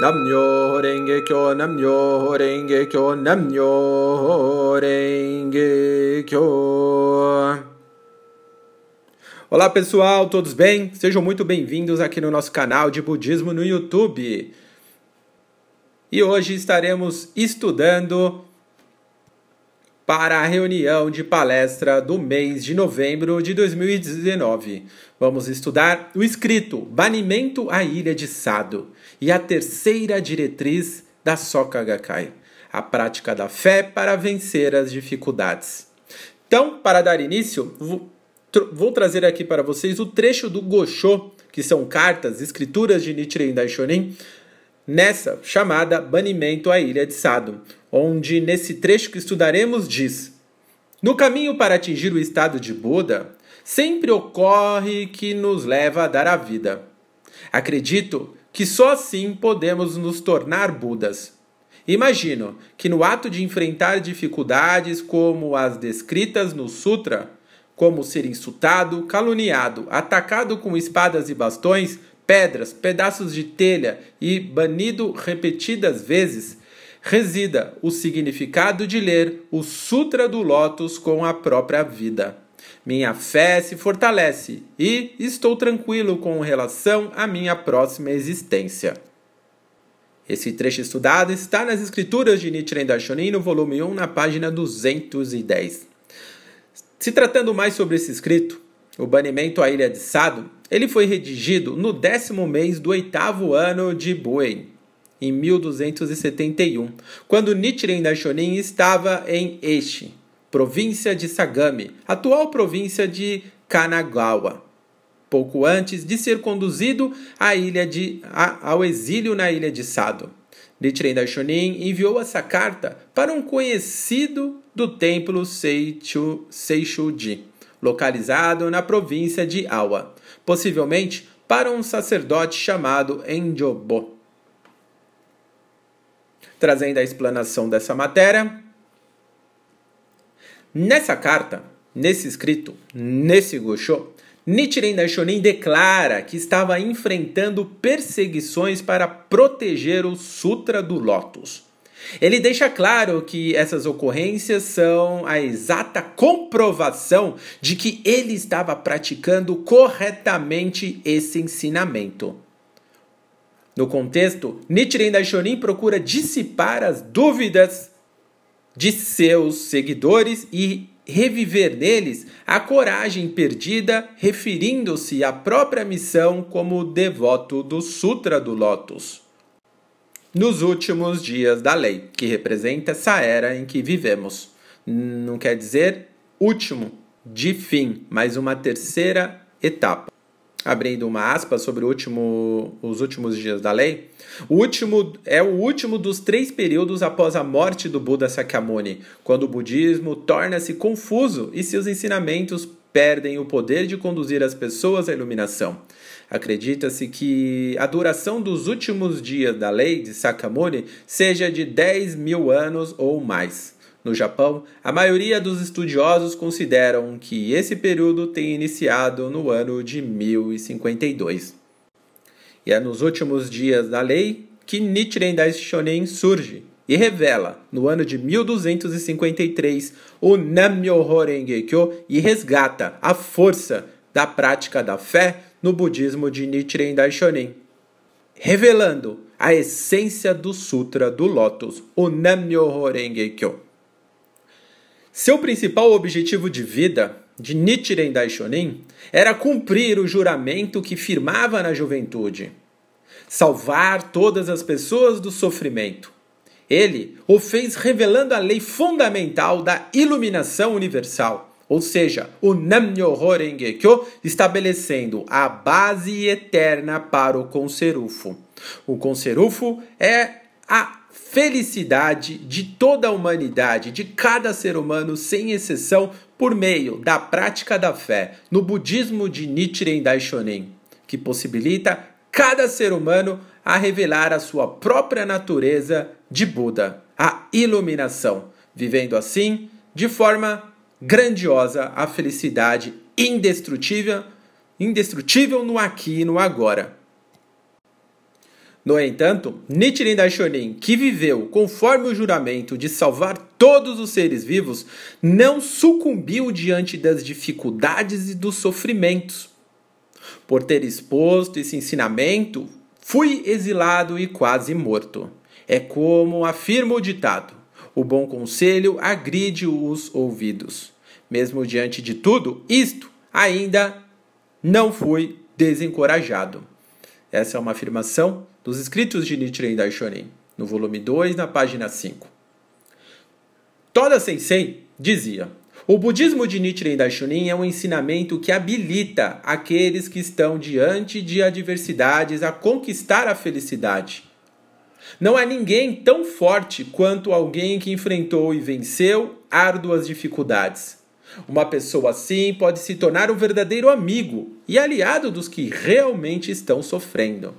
Nam-myoho-renge-kyo, Nam-myoho-renge-kyo, Nam-myoho-renge-kyo. Olá pessoal, todos bem? Sejam muito bem-vindos aqui no nosso canal de Budismo no YouTube. E hoje estaremos estudando para a reunião de palestra do mês de novembro de 2019. Vamos estudar o escrito Banimento à Ilha de Sado e a terceira diretriz da Soka Gakkai, a prática da fé para vencer as dificuldades. Então, para dar início, vou trazer aqui para vocês o trecho do Gochô, que são cartas, escrituras de Nichiren Daishonin, nessa chamada Banimento à Ilha de Sado, onde nesse trecho que estudaremos diz: no caminho para atingir o estado de Buda, sempre ocorre que nos leva a dar a vida. Acredito que só assim podemos nos tornar Budas. Imagino que no ato de enfrentar dificuldades como as descritas no Sutra, como ser insultado, caluniado, atacado com espadas e bastões, pedras, pedaços de telha e banido repetidas vezes, resida o significado de ler o Sutra do Lotus com a própria vida. Minha fé se fortalece e estou tranquilo com relação à minha próxima existência. Esse trecho estudado está nas escrituras de Nichiren Daishonin, no volume 1, na página 210. Se tratando mais sobre esse escrito, o Banimento à Ilha de Sado, ele foi redigido no 10º mês do 8º ano de Buen, em 1271, quando Nichiren Daishonin estava em Eishi, província de Sagami, atual província de Kanagawa, pouco antes de ser conduzido ao exílio na ilha de Sado. Nichiren Daishonin enviou essa carta para um conhecido do templo Seishuji, localizado na província de Awa, possivelmente para um sacerdote chamado Enjobo. Trazendo a explanação dessa matéria, nessa carta, nesse escrito, nesse Gosho, Nichiren Daishonin declara que estava enfrentando perseguições para proteger o Sutra do Lotus. Ele deixa claro que essas ocorrências são a exata comprovação de que ele estava praticando corretamente esse ensinamento. No contexto, Nichiren Daishonin procura dissipar as dúvidas de seus seguidores e reviver neles a coragem perdida, referindo-se à própria missão como devoto do Sutra do Lotus. Nos últimos dias da lei, que representa essa era em que vivemos. Não quer dizer último, de fim, mas uma terceira etapa. Abrindo uma aspa sobre os últimos dias da lei. O último é o último dos 3 períodos após a morte do Buda Sakyamuni, quando o budismo torna-se confuso e seus ensinamentos perdem o poder de conduzir as pessoas à iluminação. Acredita-se que a duração dos últimos dias da lei de Sakyamuni seja de 10.000 anos ou mais. No Japão, a maioria dos estudiosos consideram que esse período tem iniciado no ano de 1052. E é nos últimos dias da lei que Nichiren Daishonin surge e revela, no ano de 1253, o Nam-myoho-renge-kyo e resgata a força da prática da fé no budismo de Nichiren Daishonin, revelando a essência do Sutra do Lotus, o Nam-myoho-renge-kyo. Seu principal objetivo de vida, de Nichiren Daishonin, era cumprir o juramento que firmava na juventude: salvar todas as pessoas do sofrimento. Ele o fez revelando a lei fundamental da iluminação universal, ou seja, o Nam-myoho-renge-kyo, estabelecendo a base eterna para o kosen-rufu. O kosen-rufu é a felicidade de toda a humanidade, de cada ser humano, sem exceção, por meio da prática da fé, no budismo de Nichiren Daishonin, que possibilita cada ser humano a revelar a sua própria natureza de Buda, a iluminação, vivendo assim, de forma grandiosa, a felicidade indestrutível no aqui e no agora. No entanto, Nichiren Daishonin, que viveu conforme o juramento de salvar todos os seres vivos, não sucumbiu diante das dificuldades e dos sofrimentos. Por ter exposto esse ensinamento, fui exilado e quase morto. É como afirma o ditado: o bom conselho agride os ouvidos. Mesmo diante de tudo isto, ainda não fui desencorajado. Essa é uma afirmação dos escritos de Nichiren Daishonin, no volume 2, na página 5. Toda Sensei dizia: o budismo de Nichiren Daishonin é um ensinamento que habilita aqueles que estão diante de adversidades a conquistar a felicidade. Não há ninguém tão forte quanto alguém que enfrentou e venceu árduas dificuldades. Uma pessoa assim pode se tornar um verdadeiro amigo e aliado dos que realmente estão sofrendo.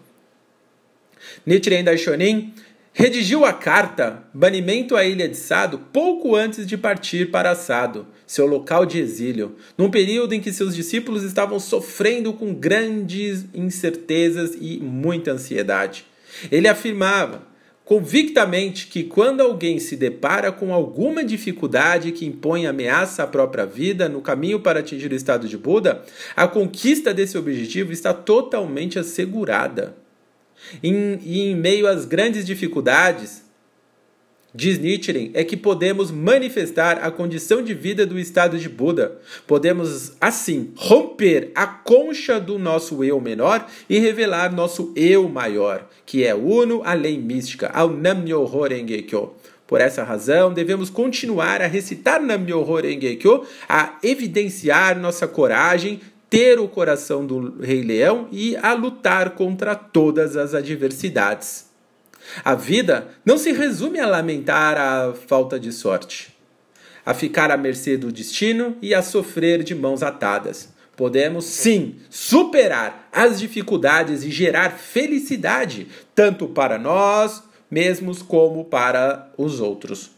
Nichiren Daishonin redigiu a carta Banimento à Ilha de Sado pouco antes de partir para Sado, seu local de exílio, num período em que seus discípulos estavam sofrendo com grandes incertezas e muita ansiedade. Ele afirmava convictamente que quando alguém se depara com alguma dificuldade que impõe ameaça à própria vida no caminho para atingir o estado de Buda, a conquista desse objetivo está totalmente assegurada. Em meio às grandes dificuldades, diz Nichiren, é que podemos manifestar a condição de vida do estado de Buda. Podemos, assim, romper a concha do nosso eu menor e revelar nosso eu maior, que é uno à lei mística, ao Nam-myoho-renge-kyo. Por essa razão, devemos continuar a recitar Nam-myoho-renge-kyo, a evidenciar nossa coragem, ter o coração do Rei Leão e a lutar contra todas as adversidades. A vida não se resume a lamentar a falta de sorte, a ficar à mercê do destino e a sofrer de mãos atadas. Podemos, sim, superar as dificuldades e gerar felicidade, tanto para nós mesmos como para os outros.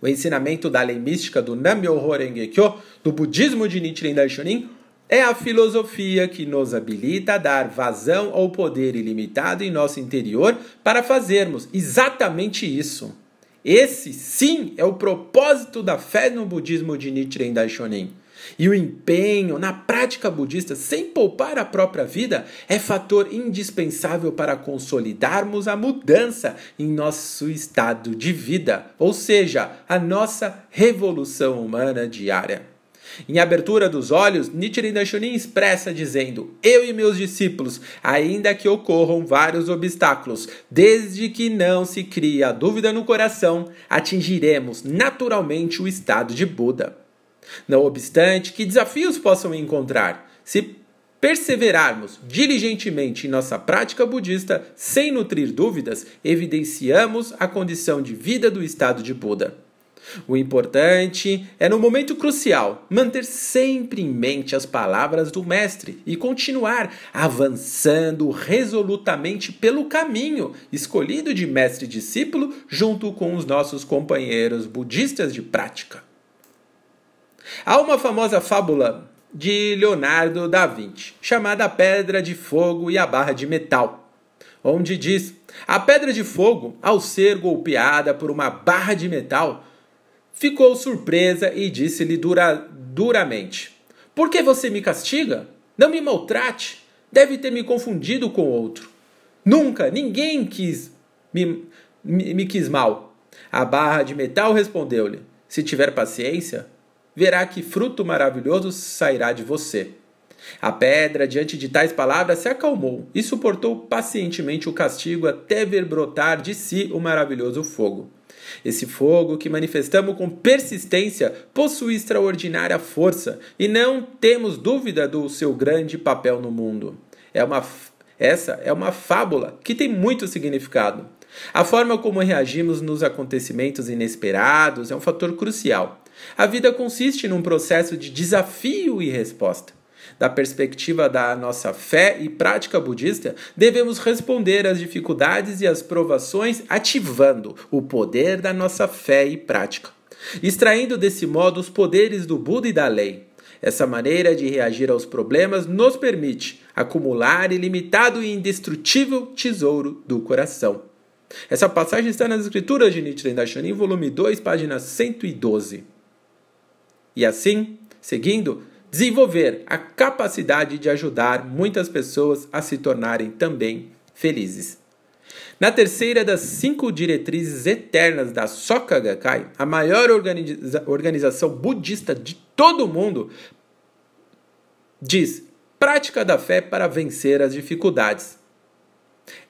O ensinamento da lei mística do Nam-myoho-renge-kyo, do budismo de Nichiren Daishonin, é a filosofia que nos habilita a dar vazão ao poder ilimitado em nosso interior para fazermos exatamente isso. Esse, sim, é o propósito da fé no budismo de Nichiren Daishonin. E o empenho na prática budista sem poupar a própria vida é fator indispensável para consolidarmos a mudança em nosso estado de vida, ou seja, a nossa revolução humana diária. Em Abertura dos Olhos, Nichiren Daishonin expressa dizendo: eu e meus discípulos, ainda que ocorram vários obstáculos, desde que não se crie a dúvida no coração, atingiremos naturalmente o estado de Buda. Não obstante que desafios possam encontrar, se perseverarmos diligentemente em nossa prática budista, sem nutrir dúvidas, evidenciamos a condição de vida do estado de Buda. O importante é, no momento crucial, manter sempre em mente as palavras do mestre e continuar avançando resolutamente pelo caminho escolhido de mestre e discípulo junto com os nossos companheiros budistas de prática. Há uma famosa fábula de Leonardo da Vinci, chamada A Pedra de Fogo e a Barra de Metal, onde diz: a pedra de fogo, ao ser golpeada por uma barra de metal, ficou surpresa e disse-lhe duramente: por que você me castiga? Não me maltrate. Deve ter me confundido com outro. Nunca ninguém me quis mal. A barra de metal respondeu-lhe: se tiver paciência, verá que fruto maravilhoso sairá de você. A pedra, diante de tais palavras, se acalmou e suportou pacientemente o castigo até ver brotar de si o maravilhoso fogo. Esse fogo que manifestamos com persistência possui extraordinária força e não temos dúvida do seu grande papel no mundo. Essa é uma fábula que tem muito significado. A forma como reagimos nos acontecimentos inesperados é um fator crucial. A vida consiste num processo de desafio e resposta. Da perspectiva da nossa fé e prática budista, devemos responder às dificuldades e às provações ativando o poder da nossa fé e prática, extraindo desse modo os poderes do Buda e da lei. Essa maneira de reagir aos problemas nos permite acumular ilimitado e indestrutível tesouro do coração. Essa passagem está nas Escrituras de Nichiren Daishonin, volume 2, página 112. E assim, seguindo, desenvolver a capacidade de ajudar muitas pessoas a se tornarem também felizes. Na terceira das 5 diretrizes eternas da Soka Gakkai, a maior organização budista de todo o mundo, diz: prática da fé para vencer as dificuldades.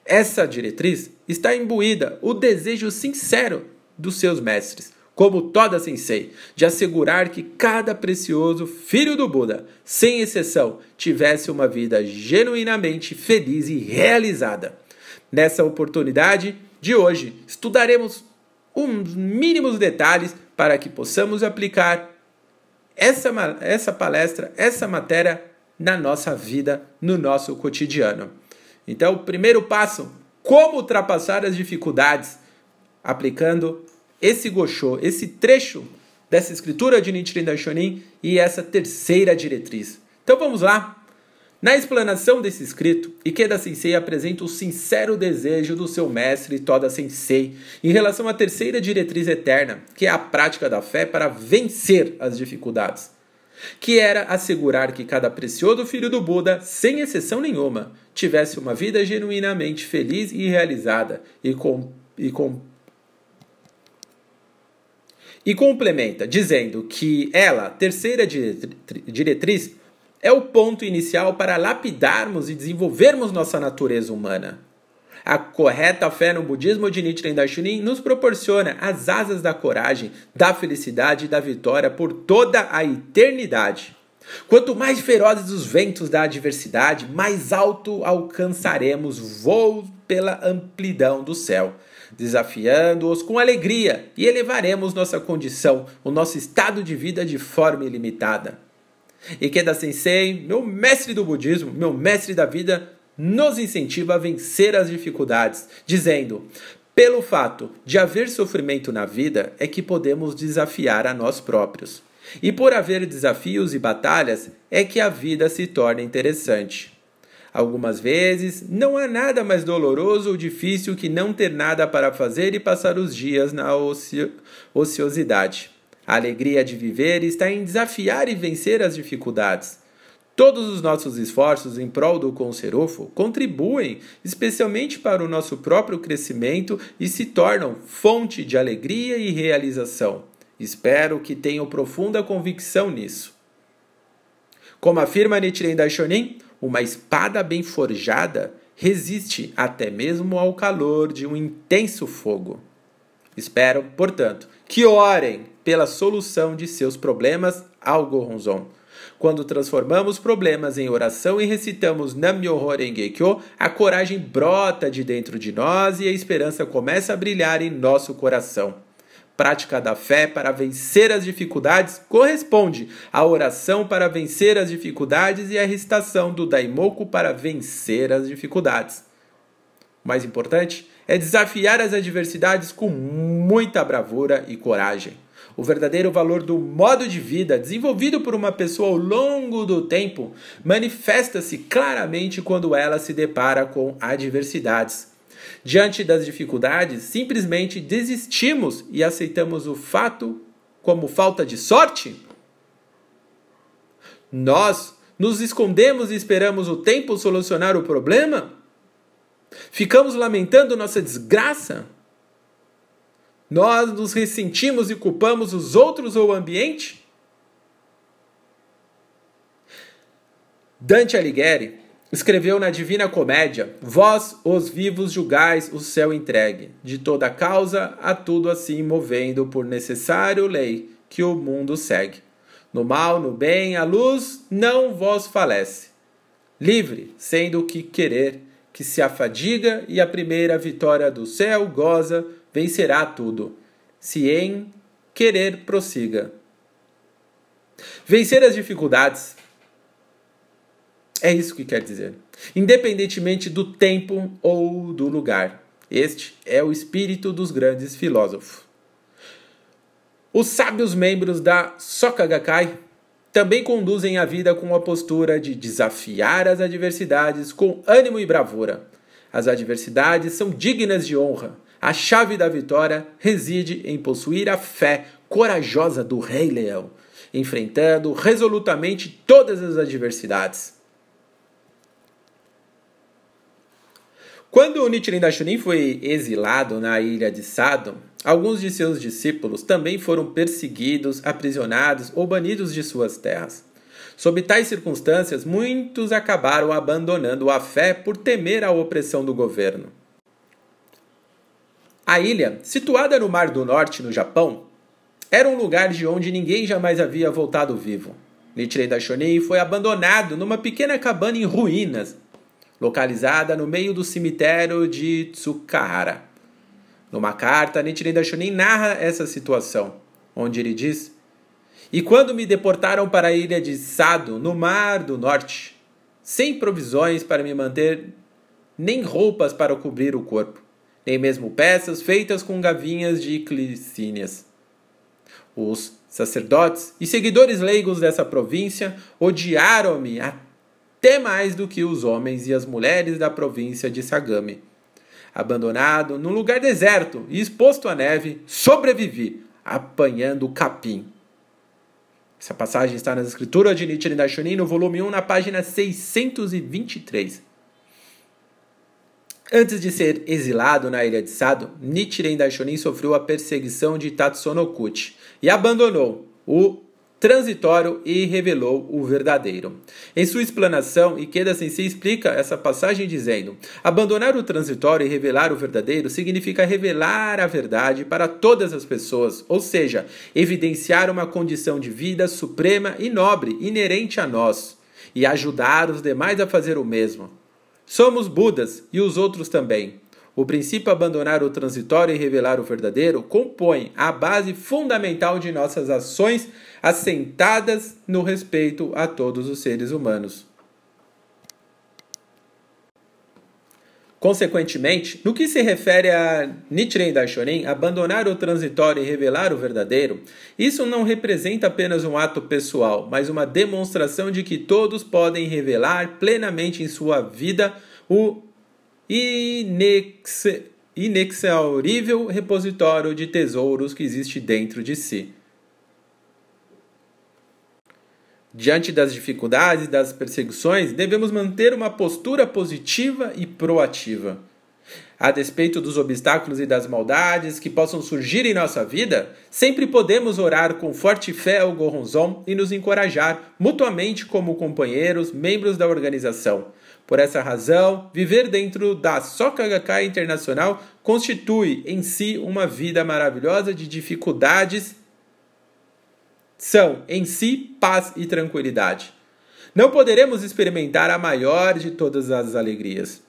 Essa diretriz está imbuída o desejo sincero dos seus mestres, como Toda Sensei, de assegurar que cada precioso filho do Buda, sem exceção, tivesse uma vida genuinamente feliz e realizada. Nessa oportunidade de hoje, estudaremos uns mínimos detalhes para que possamos aplicar essa matéria na nossa vida, no nosso cotidiano. Então, o primeiro passo, como ultrapassar as dificuldades, aplicando esse Gochô, esse trecho dessa escritura de Nichiren Daishonin e essa terceira diretriz. Então vamos lá. Na explanação desse escrito, Ikeda Sensei apresenta o sincero desejo do seu mestre Toda Sensei em relação à terceira diretriz eterna, que é a prática da fé para vencer as dificuldades, que era assegurar que cada precioso filho do Buda, sem exceção nenhuma, tivesse uma vida genuinamente feliz e realizada, e complementa, dizendo que ela, terceira diretriz, é o ponto inicial para lapidarmos e desenvolvermos nossa natureza humana. A correta fé no budismo de Nichiren Daishonin nos proporciona as asas da coragem, da felicidade e da vitória por toda a eternidade. Quanto mais ferozes os ventos da adversidade, mais alto alcançaremos voos pela amplidão do céu, desafiando-os com alegria, e elevaremos nossa condição, o nosso estado de vida de forma ilimitada. Ikeda Sensei, meu mestre do budismo, meu mestre da vida, nos incentiva a vencer as dificuldades, dizendo: pelo fato de haver sofrimento na vida é que podemos desafiar a nós próprios. E por haver desafios e batalhas é que a vida se torna interessante. Algumas vezes não há nada mais doloroso ou difícil que não ter nada para fazer e passar os dias na ociosidade. A alegria de viver está em desafiar e vencer as dificuldades. Todos os nossos esforços em prol do kosen-rufu contribuem especialmente para o nosso próprio crescimento e se tornam fonte de alegria e realização. Espero que tenham profunda convicção nisso. Como afirma Nichiren Daishonin, uma espada bem forjada resiste até mesmo ao calor de um intenso fogo. Espero, portanto, que orem pela solução de seus problemas ao Gohonzon. Quando transformamos problemas em oração e recitamos Nam-myoho-renge-kyo, a coragem brota de dentro de nós e a esperança começa a brilhar em nosso coração. Prática da fé para vencer as dificuldades corresponde à oração para vencer as dificuldades e à recitação do Daimoku para vencer as dificuldades. O mais importante é desafiar as adversidades com muita bravura e coragem. O verdadeiro valor do modo de vida desenvolvido por uma pessoa ao longo do tempo manifesta-se claramente quando ela se depara com adversidades. Diante das dificuldades, simplesmente desistimos e aceitamos o fato como falta de sorte? Nós nos escondemos e esperamos o tempo solucionar o problema? Ficamos lamentando nossa desgraça? Nós nos ressentimos e culpamos os outros ou o ambiente? Dante Alighieri escreveu na Divina Comédia: vós, os vivos, julgais o céu entregue, de toda causa, a tudo assim movendo por necessário lei que o mundo segue. No mal, no bem, a luz não vos falece. Livre, sendo o que querer, que se afadiga e a primeira vitória do céu goza, vencerá tudo, se em querer prossiga. Vencer as dificuldades. É isso que quer dizer. Independentemente do tempo ou do lugar. Este é o espírito dos grandes filósofos. Os sábios membros da Soka Gakkai também conduzem a vida com a postura de desafiar as adversidades com ânimo e bravura. As adversidades são dignas de honra. A chave da vitória reside em possuir a fé corajosa do Rei Leão, enfrentando resolutamente todas as adversidades. Quando o Nichiren Daishonin foi exilado na ilha de Sado, alguns de seus discípulos também foram perseguidos, aprisionados ou banidos de suas terras. Sob tais circunstâncias, muitos acabaram abandonando a fé por temer a opressão do governo. A ilha, situada no Mar do Norte, no Japão, era um lugar de onde ninguém jamais havia voltado vivo. Nichiren Daishonin foi abandonado numa pequena cabana em ruínas, localizada no meio do cemitério de Tsukara. Numa carta, Nichiren Daishonin narra essa situação, onde ele diz: "E quando me deportaram para a ilha de Sado, no Mar do Norte, sem provisões para me manter, nem roupas para cobrir o corpo, nem mesmo peças feitas com gavinhas de glicínias. Os sacerdotes e seguidores leigos dessa província odiaram-me até mais do que os homens e as mulheres da província de Sagami. Abandonado num lugar deserto e exposto à neve, sobrevivi, apanhando capim." Essa passagem está nas escrituras de Nichiren Daishonin, no volume 1, na página 623. Antes de ser exilado na ilha de Sado, Nichiren Daishonin sofreu a perseguição de Tatsunokuchi e abandonou o transitório e revelou o verdadeiro. Em sua explanação, Ikeda Sensei explica essa passagem dizendo: "Abandonar o transitório e revelar o verdadeiro significa revelar a verdade para todas as pessoas, ou seja, evidenciar uma condição de vida suprema e nobre inerente a nós e ajudar os demais a fazer o mesmo. Somos Budas e os outros também. O princípio abandonar o transitório e revelar o verdadeiro compõe a base fundamental de nossas ações assentadas no respeito a todos os seres humanos." Consequentemente, no que se refere a Nichiren Daishonin, abandonar o transitório e revelar o verdadeiro, isso não representa apenas um ato pessoal, mas uma demonstração de que todos podem revelar plenamente em sua vida o inexaurível repositório de tesouros que existe dentro de si. Diante das dificuldades e das perseguições, devemos manter uma postura positiva e proativa. A despeito dos obstáculos e das maldades que possam surgir em nossa vida, sempre podemos orar com forte fé ao Gohonzon e nos encorajar mutuamente como companheiros, membros da organização. Por essa razão, viver dentro da Soka Gakkai Internacional constitui em si uma vida maravilhosa de dificuldades, são em si paz e tranquilidade. Não poderemos experimentar a maior de todas as alegrias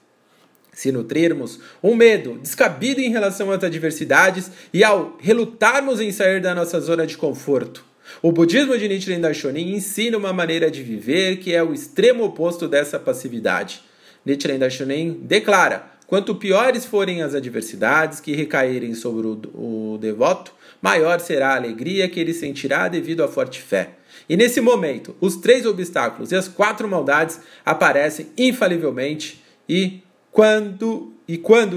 se nutrirmos um medo descabido em relação às adversidades e ao relutarmos em sair da nossa zona de conforto. O budismo de Nichiren Daishonin ensina uma maneira de viver que é o extremo oposto dessa passividade. Nichiren Daishonin declara: "Quanto piores forem as adversidades que recaírem sobre o devoto, maior será a alegria que ele sentirá devido à forte fé." E nesse momento, os 3 obstáculos e as 4 maldades aparecem infalivelmente e quando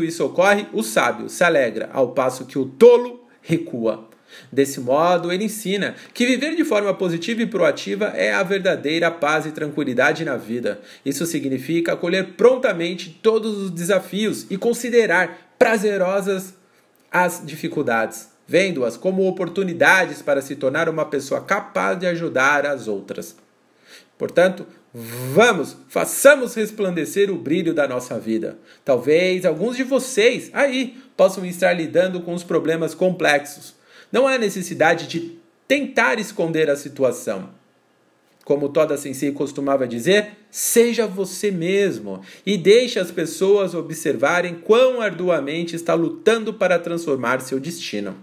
isso ocorre, o sábio se alegra, ao passo que o tolo recua. Desse modo, ele ensina que viver de forma positiva e proativa é a verdadeira paz e tranquilidade na vida. Isso significa acolher prontamente todos os desafios e considerar prazerosas as dificuldades, vendo-as como oportunidades para se tornar uma pessoa capaz de ajudar as outras. Portanto, façamos resplandecer o brilho da nossa vida. Talvez alguns de vocês aí possam estar lidando com os problemas complexos. Não há necessidade de tentar esconder a situação. Como Toda Sensei costumava dizer, seja você mesmo e deixe as pessoas observarem quão arduamente está lutando para transformar seu destino.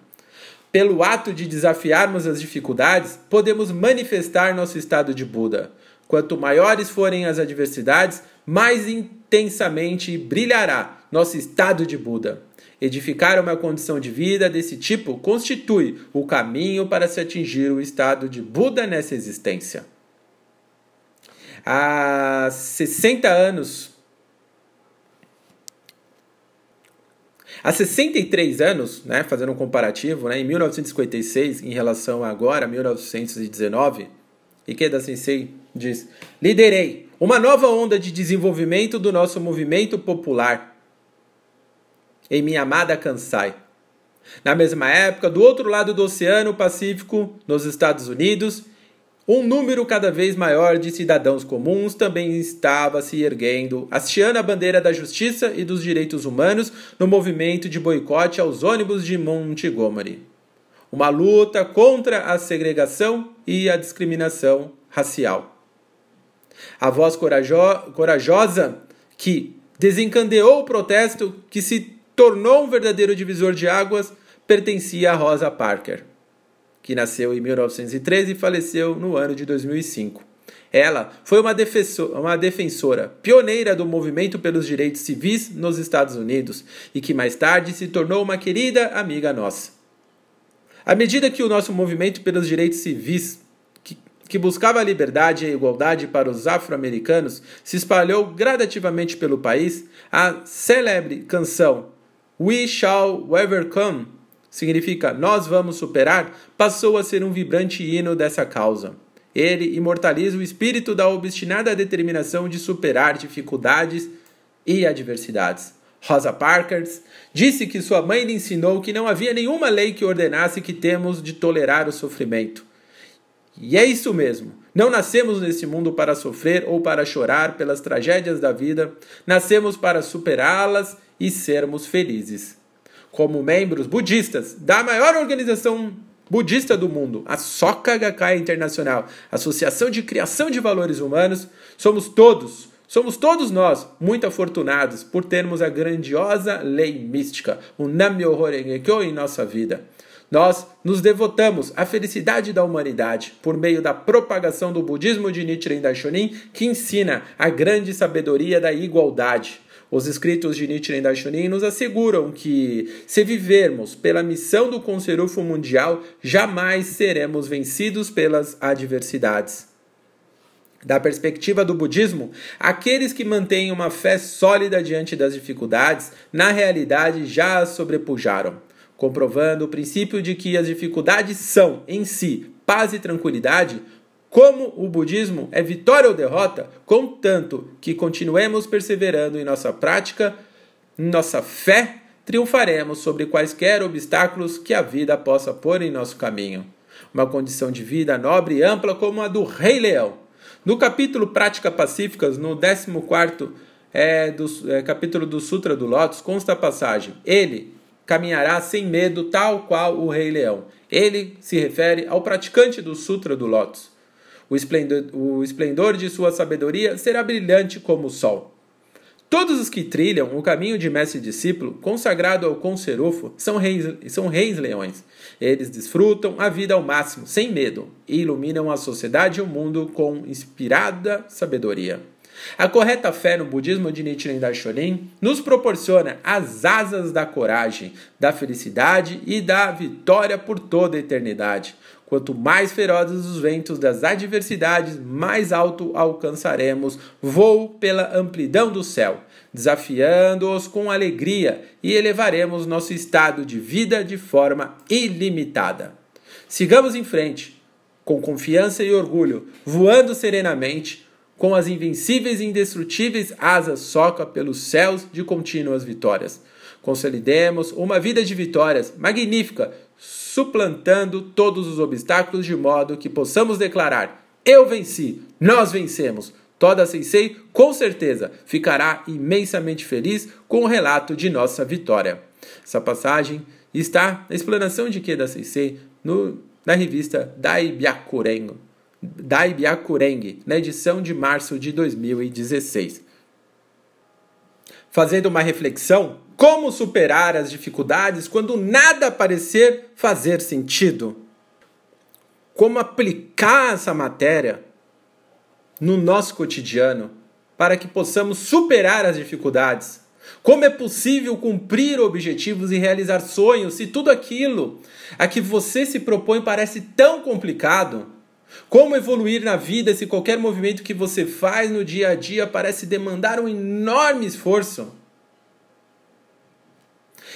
Pelo ato de desafiarmos as dificuldades, podemos manifestar nosso estado de Buda. Quanto maiores forem as adversidades, mais intensamente brilhará nosso estado de Buda. Edificar uma condição de vida desse tipo constitui o caminho para se atingir o estado de Buda nessa existência. há 60 anos. Há 63 anos, né, fazendo um comparativo, né, em 1956, em relação a agora, 1919, Ikeda Sensei diz: liderei uma nova onda de desenvolvimento do nosso movimento popular em minha amada Kansai. Na mesma época, do outro lado do Oceano Pacífico, nos Estados Unidos, um número cada vez maior de cidadãos comuns também estava se erguendo, hasteando a bandeira da justiça e dos direitos humanos no movimento de boicote aos ônibus de Montgomery. Uma luta contra a segregação e a discriminação racial. A voz corajosa que desencadeou o protesto, que se tornou um verdadeiro divisor de águas, pertencia a Rosa Parker, que nasceu em 1913 e faleceu no ano de 2005. Ela foi uma defensora pioneira do movimento pelos direitos civis nos Estados Unidos e que mais tarde se tornou uma querida amiga nossa. À medida que o nosso movimento pelos direitos civis, que buscava a liberdade e a igualdade para os afro-americanos, se espalhou gradativamente pelo país, a célebre canção We Shall Overcome, significa nós vamos superar, passou a ser um vibrante hino dessa causa. Ele imortaliza o espírito da obstinada determinação de superar dificuldades e adversidades. Rosa Parks disse que sua mãe lhe ensinou que não havia nenhuma lei que ordenasse que temos de tolerar o sofrimento. E é isso mesmo. Não nascemos nesse mundo para sofrer ou para chorar pelas tragédias da vida. Nascemos para superá-las e sermos felizes. Como membros budistas da maior organização budista do mundo, a Soka Gakkai Internacional, Associação de Criação de Valores Humanos, somos todos nós, muito afortunados por termos a grandiosa lei mística, o Nam-myoho-renge-kyo em nossa vida. Nós nos devotamos à felicidade da humanidade por meio da propagação do budismo de Nichiren Daishonin, que ensina a grande sabedoria da igualdade. Os escritos de Nichiren Daishonin nos asseguram que, se vivermos pela missão do kosen-rufu mundial, jamais seremos vencidos pelas adversidades. Da perspectiva do budismo, aqueles que mantêm uma fé sólida diante das dificuldades, na realidade já as sobrepujaram, comprovando o princípio de que as dificuldades são, em si, paz e tranquilidade. Como o budismo é vitória ou derrota, contanto que continuemos perseverando em nossa prática, em nossa fé, triunfaremos sobre quaisquer obstáculos que a vida possa pôr em nosso caminho. Uma condição de vida nobre e ampla como a do Rei Leão. No capítulo Práticas Pacíficas, no 14º capítulo do Sutra do Lotus, consta a passagem: ele caminhará sem medo tal qual o Rei Leão. Ele se refere ao praticante do Sutra do Lotus. O esplendor de sua sabedoria será brilhante como o sol. Todos os que trilham o caminho de mestre e discípulo, consagrado ao kosen-rufu, são reis leões. Eles desfrutam a vida ao máximo, sem medo, e iluminam a sociedade e o mundo com inspirada sabedoria. A correta fé no budismo de Nichiren Daishonin nos proporciona as asas da coragem, da felicidade e da vitória por toda a eternidade. Quanto mais ferozes os ventos das adversidades, mais alto alcançaremos voo pela amplidão do céu, desafiando-os com alegria e elevaremos nosso estado de vida de forma ilimitada. Sigamos em frente, com confiança e orgulho, voando serenamente, com as invencíveis e indestrutíveis asas Soka pelos céus de contínuas vitórias. Consolidemos uma vida de vitórias magnífica, suplantando todos os obstáculos de modo que possamos declarar: eu venci, nós vencemos. Toda Sensei, com certeza, ficará imensamente feliz com o relato de nossa vitória. Essa passagem está na explanação de Ikeda Sensei na revista Daibyakurengo, na edição de março de 2016. Fazendo uma reflexão: como superar as dificuldades quando nada parecer fazer sentido? Como aplicar essa matéria no nosso cotidiano para que possamos superar as dificuldades? Como é possível cumprir objetivos e realizar sonhos se tudo aquilo a que você se propõe parece tão complicado? Como evoluir na vida se qualquer movimento que você faz no dia a dia parece demandar um enorme esforço?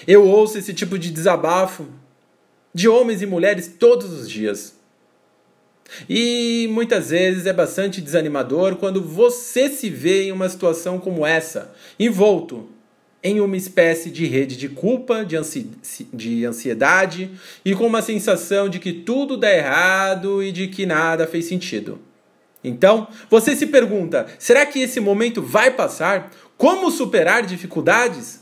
Eu ouço esse tipo de desabafo de homens e mulheres todos os dias. E muitas vezes é bastante desanimador quando você se vê em uma situação como essa, envolto em uma espécie de rede de culpa, de ansiedade e com uma sensação de que tudo dá errado e de que nada fez sentido. Então, você se pergunta, será que esse momento vai passar? Como superar dificuldades?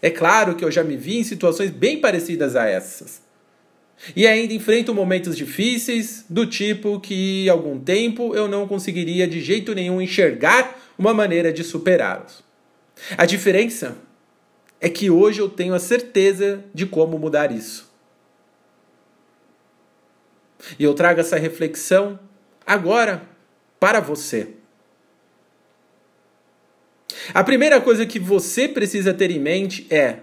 É claro que eu já me vi em situações bem parecidas a essas. E ainda enfrento momentos difíceis, do tipo que há algum tempo eu não conseguiria de jeito nenhum enxergar uma maneira de superá-los. A diferença é que hoje eu tenho a certeza de como mudar isso. E eu trago essa reflexão agora para você. A primeira coisa que você precisa ter em mente é: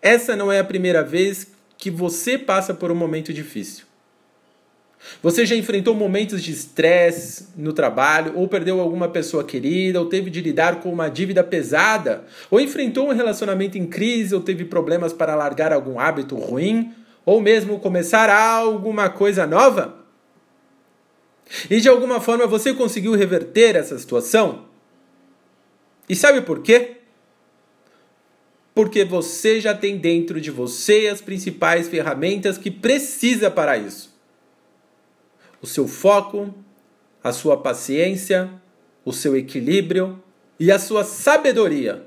essa não é a primeira vez que você passa por um momento difícil. Você já enfrentou momentos de estresse no trabalho, ou perdeu alguma pessoa querida, ou teve de lidar com uma dívida pesada, ou enfrentou um relacionamento em crise, ou teve problemas para largar algum hábito ruim, ou mesmo começar alguma coisa nova? E de alguma forma você conseguiu reverter essa situação? E sabe por quê? Porque você já tem dentro de você as principais ferramentas que precisa para isso. O seu foco, a sua paciência, o seu equilíbrio e a sua sabedoria.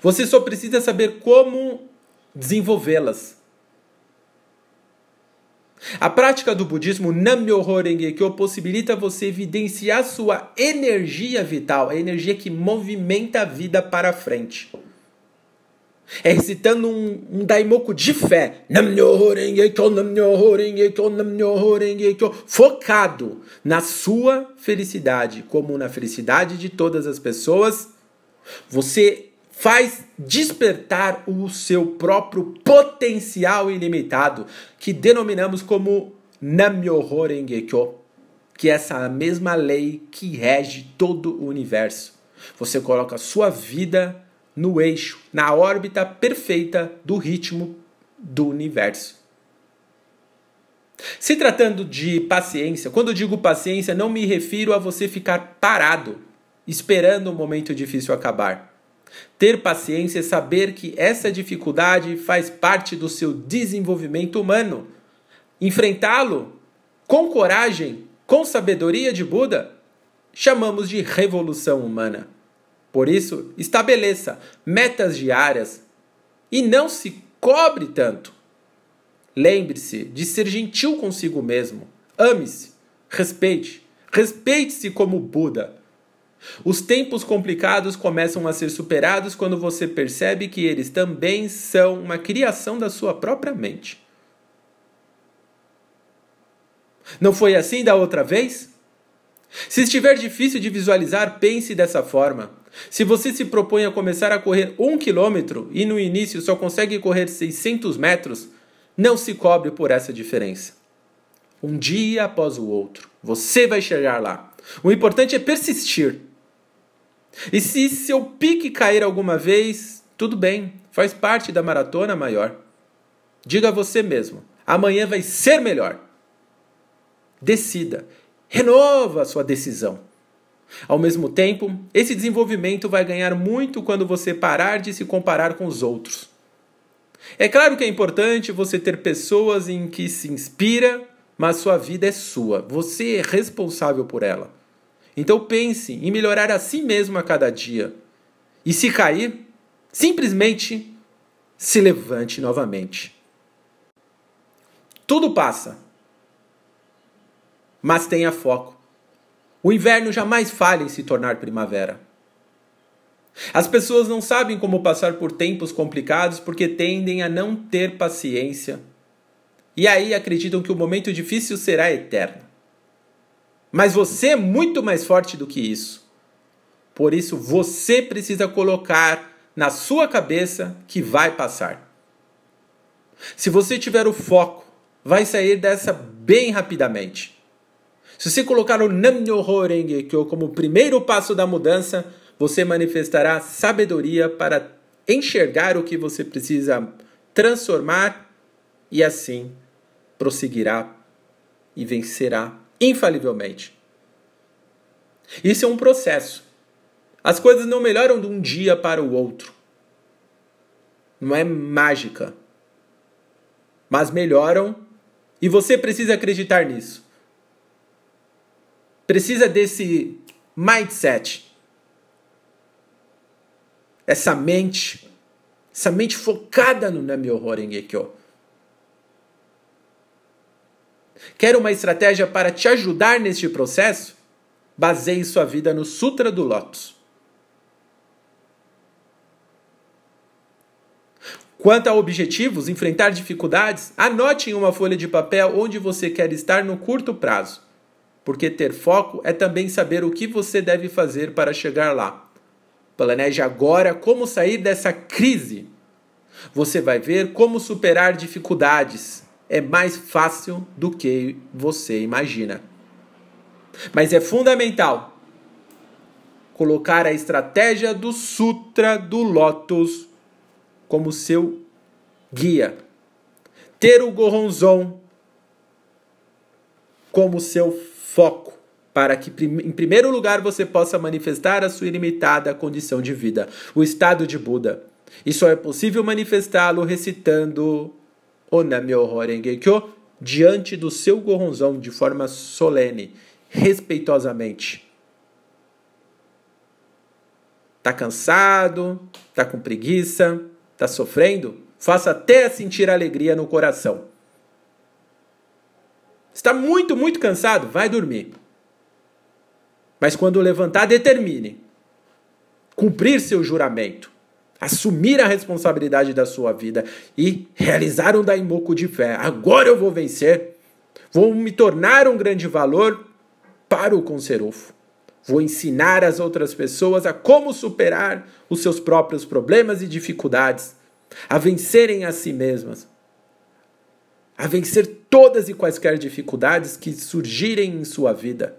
Você só precisa saber como desenvolvê-las. A prática do budismo Nam-myoho-renge-kyo possibilita você evidenciar sua energia vital, a energia que movimenta a vida para frente. É recitando um daimoku de fé, Nam-myoho-renge-kyo, Nam-myoho-renge-kyo, Nam-myoho-renge-kyo, focado na sua felicidade, como na felicidade de todas as pessoas. Você faz despertar o seu próprio potencial ilimitado, que denominamos como Nam-myoho-renge-kyo, que é essa mesma lei que rege todo o universo. Você coloca a sua vida no eixo, na órbita perfeita do ritmo do universo. Se tratando de paciência, quando eu digo paciência, não me refiro a você ficar parado, esperando o momento difícil acabar. Ter paciência é saber que essa dificuldade faz parte do seu desenvolvimento humano. Enfrentá-lo com coragem, com sabedoria de Buda, chamamos de revolução humana. Por isso, estabeleça metas diárias e não se cobre tanto. Lembre-se de ser gentil consigo mesmo. Ame-se, respeite. Respeite-se como Buda. Os tempos complicados começam a ser superados quando você percebe que eles também são uma criação da sua própria mente. Não foi assim da outra vez? Se estiver difícil de visualizar, pense dessa forma. Se você se propõe a começar a correr 1 km e no início só consegue correr 600 metros, não se cobre por essa diferença. Um dia após o outro, você vai chegar lá. O importante é persistir. E se seu pique cair alguma vez, tudo bem, faz parte da maratona maior. Diga a você mesmo, amanhã vai ser melhor. Decida, renova a sua decisão. Ao mesmo tempo, esse desenvolvimento vai ganhar muito quando você parar de se comparar com os outros. É claro que é importante você ter pessoas em que se inspira, mas sua vida é sua. Você é responsável por ela. Então pense em melhorar a si mesmo a cada dia. E se cair, simplesmente se levante novamente. Tudo passa, mas tenha foco. O inverno jamais falha em se tornar primavera. As pessoas não sabem como passar por tempos complicados porque tendem a não ter paciência. E aí acreditam que o momento difícil será eterno. Mas você é muito mais forte do que isso. Por isso você precisa colocar na sua cabeça que vai passar. Se você tiver o foco, vai sair dessa bem rapidamente. Se você colocar o Nam-myoho-renge-kyo como o primeiro passo da mudança, você manifestará sabedoria para enxergar o que você precisa transformar e assim prosseguirá e vencerá infalivelmente. Isso é um processo. As coisas não melhoram de um dia para o outro. Não é mágica. Mas melhoram e você precisa acreditar nisso. Precisa desse mindset, essa mente focada no Nam-myoho-renge-kyo. Quer uma estratégia para te ajudar neste processo? Baseie sua vida no Sutra do Lotus. Quanto a objetivos, enfrentar dificuldades, anote em uma folha de papel onde você quer estar no curto prazo. Porque ter foco é também saber o que você deve fazer para chegar lá. Planeje agora como sair dessa crise. Você vai ver como superar dificuldades. É mais fácil do que você imagina. Mas é fundamental colocar a estratégia do Sutra do Lotus como seu guia. Ter o Gohonzon como seu foco, para que, em primeiro lugar, você possa manifestar a sua ilimitada condição de vida, o estado de Buda. E só é possível manifestá-lo recitando o Nam-myoho-renge-kyo diante do seu Gohonzon de forma solene, respeitosamente. Tá cansado? Tá com preguiça? Tá sofrendo? Faça até sentir alegria no coração. Está muito, muito cansado? Vai dormir. Mas quando levantar, determine cumprir seu juramento, assumir a responsabilidade da sua vida e realizar um Daimoku de fé. Agora eu vou vencer, vou me tornar um grande valor para o kosen-rufu. Vou ensinar as outras pessoas a como superar os seus próprios problemas e dificuldades, a vencerem a si mesmas, a vencer todas e quaisquer dificuldades que surgirem em sua vida.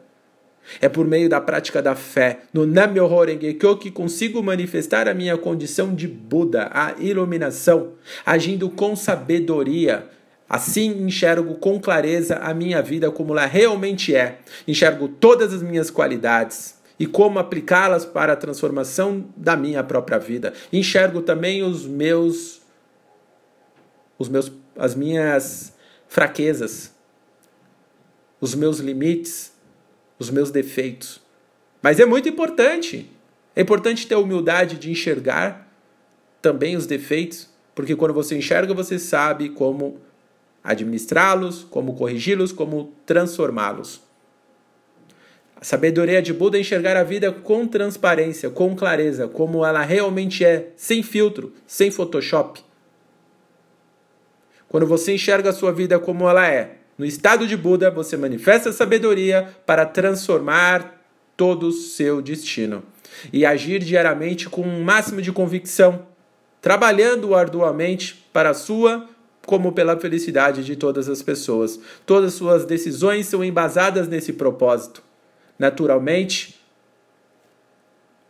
É por meio da prática da fé, no Nam-myoho-renge-kyo, que consigo manifestar a minha condição de Buda, a iluminação, agindo com sabedoria. Assim enxergo com clareza a minha vida como ela realmente é. Enxergo todas as minhas qualidades e como aplicá-las para a transformação da minha própria vida. Enxergo também as minhas fraquezas, os meus limites, os meus defeitos. Mas é muito importante. É importante ter a humildade de enxergar também os defeitos, porque quando você enxerga, você sabe como administrá-los, como corrigi-los, como transformá-los. A sabedoria de Buda é enxergar a vida com transparência, com clareza, como ela realmente é, sem filtro, sem Photoshop. Quando você enxerga a sua vida como ela é, no estado de Buda, você manifesta a sabedoria para transformar todo o seu destino e agir diariamente com um máximo de convicção, trabalhando arduamente para a sua, como pela felicidade de todas as pessoas. Todas suas decisões são embasadas nesse propósito. Naturalmente,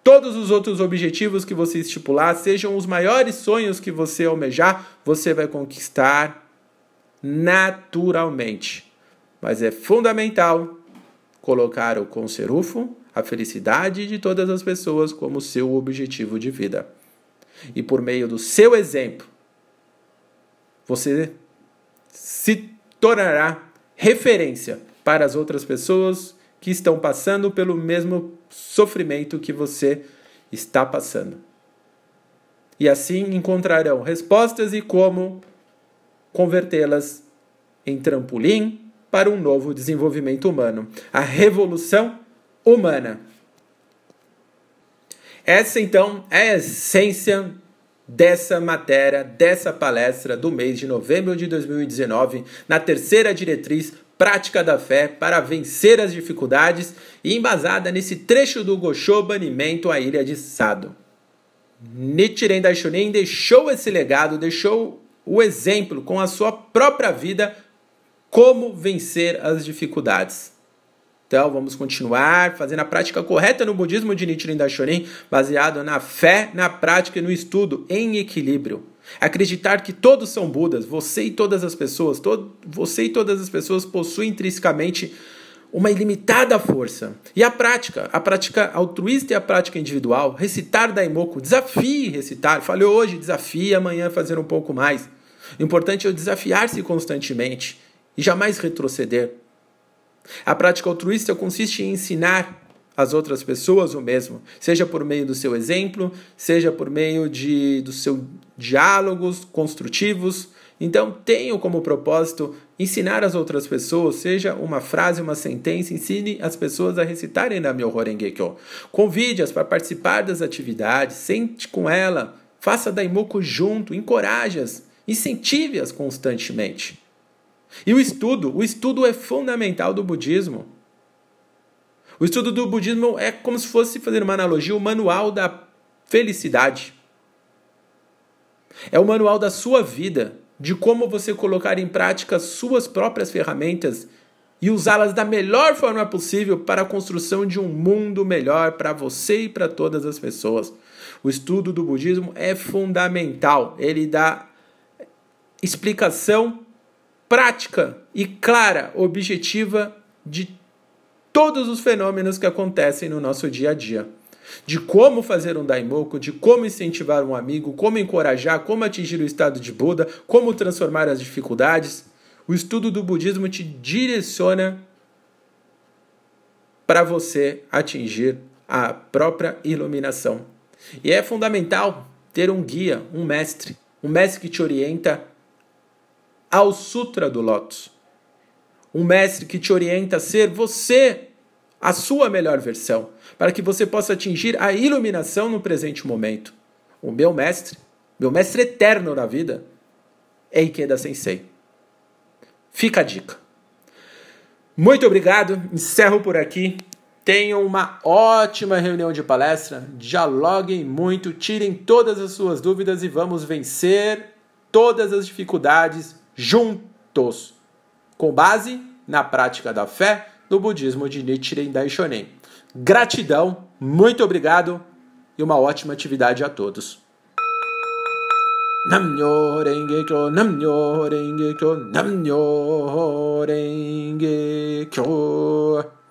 todos os outros objetivos que você estipular, sejam os maiores sonhos que você almejar, você vai conquistar naturalmente. Mas é fundamental colocar o kosen-rufu, a felicidade de todas as pessoas, como seu objetivo de vida. E por meio do seu exemplo, você se tornará referência para as outras pessoas que estão passando pelo mesmo sofrimento que você está passando. E assim encontrarão respostas e como convertê-las em trampolim para um novo desenvolvimento humano, a revolução humana. Essa, então, é a essência dessa matéria, dessa palestra do mês de novembro de 2019, na terceira diretriz Prática da Fé para Vencer as Dificuldades, e embasada nesse trecho do Gochô, Banimento à Ilha de Sado. Nichiren Daishonin deixou esse legado, deixou o exemplo com a sua própria vida, Como vencer as dificuldades. Então, vamos continuar fazendo a prática correta no budismo de Nichiren Daishonin, baseado na fé, na prática e no estudo, em equilíbrio. Acreditar que todos são Budas, você e todas as pessoas possuem intrinsecamente uma ilimitada força. E a prática altruísta e a prática individual, recitar Daimoku, desafie recitar, fale hoje, desafie amanhã fazer um pouco mais. O importante é desafiar-se constantemente e jamais retroceder. A prática altruísta consiste em ensinar às outras pessoas o mesmo, seja por meio do seu exemplo, seja por meio dos seus diálogos construtivos. Então, tenho como propósito ensinar às outras pessoas, seja uma frase, uma sentença, ensine as pessoas a recitarem Nam-myoho-renge-kyo. Convide-as para participar das atividades, sente com ela, faça Daimoku junto, encoraje-as, incentive-as constantemente. E o estudo é fundamental do budismo. O estudo do budismo é como se fosse, fazer uma analogia, o manual da felicidade. É o manual da sua vida, de como você colocar em prática suas próprias ferramentas e usá-las da melhor forma possível para a construção de um mundo melhor para você e para todas as pessoas. O estudo do budismo é fundamental, ele dá explicação prática e clara, objetiva de todos os fenômenos que acontecem no nosso dia a dia. De como fazer um Daimoku, de como incentivar um amigo, como encorajar, como atingir o estado de Buda, como transformar as dificuldades. O estudo do budismo te direciona para você atingir a própria iluminação. E é fundamental ter um guia, um mestre que te orienta ao Sutra do Lotus. Um mestre que te orienta a ser você, a sua melhor versão, para que você possa atingir a iluminação no presente momento. O meu mestre eterno na vida, é Ikeda Sensei. Fica a dica. Muito obrigado, encerro por aqui. Tenham uma ótima reunião de palestra, dialoguem muito, tirem todas as suas dúvidas e vamos vencer todas as dificuldades juntos, com base na prática da fé do budismo de Nichiren Daishonin. Gratidão, muito obrigado e uma ótima atividade a todos. Nam-myoho-renge-kyo, Nam-myoho-renge-kyo, Nam-myoho-renge-kyo.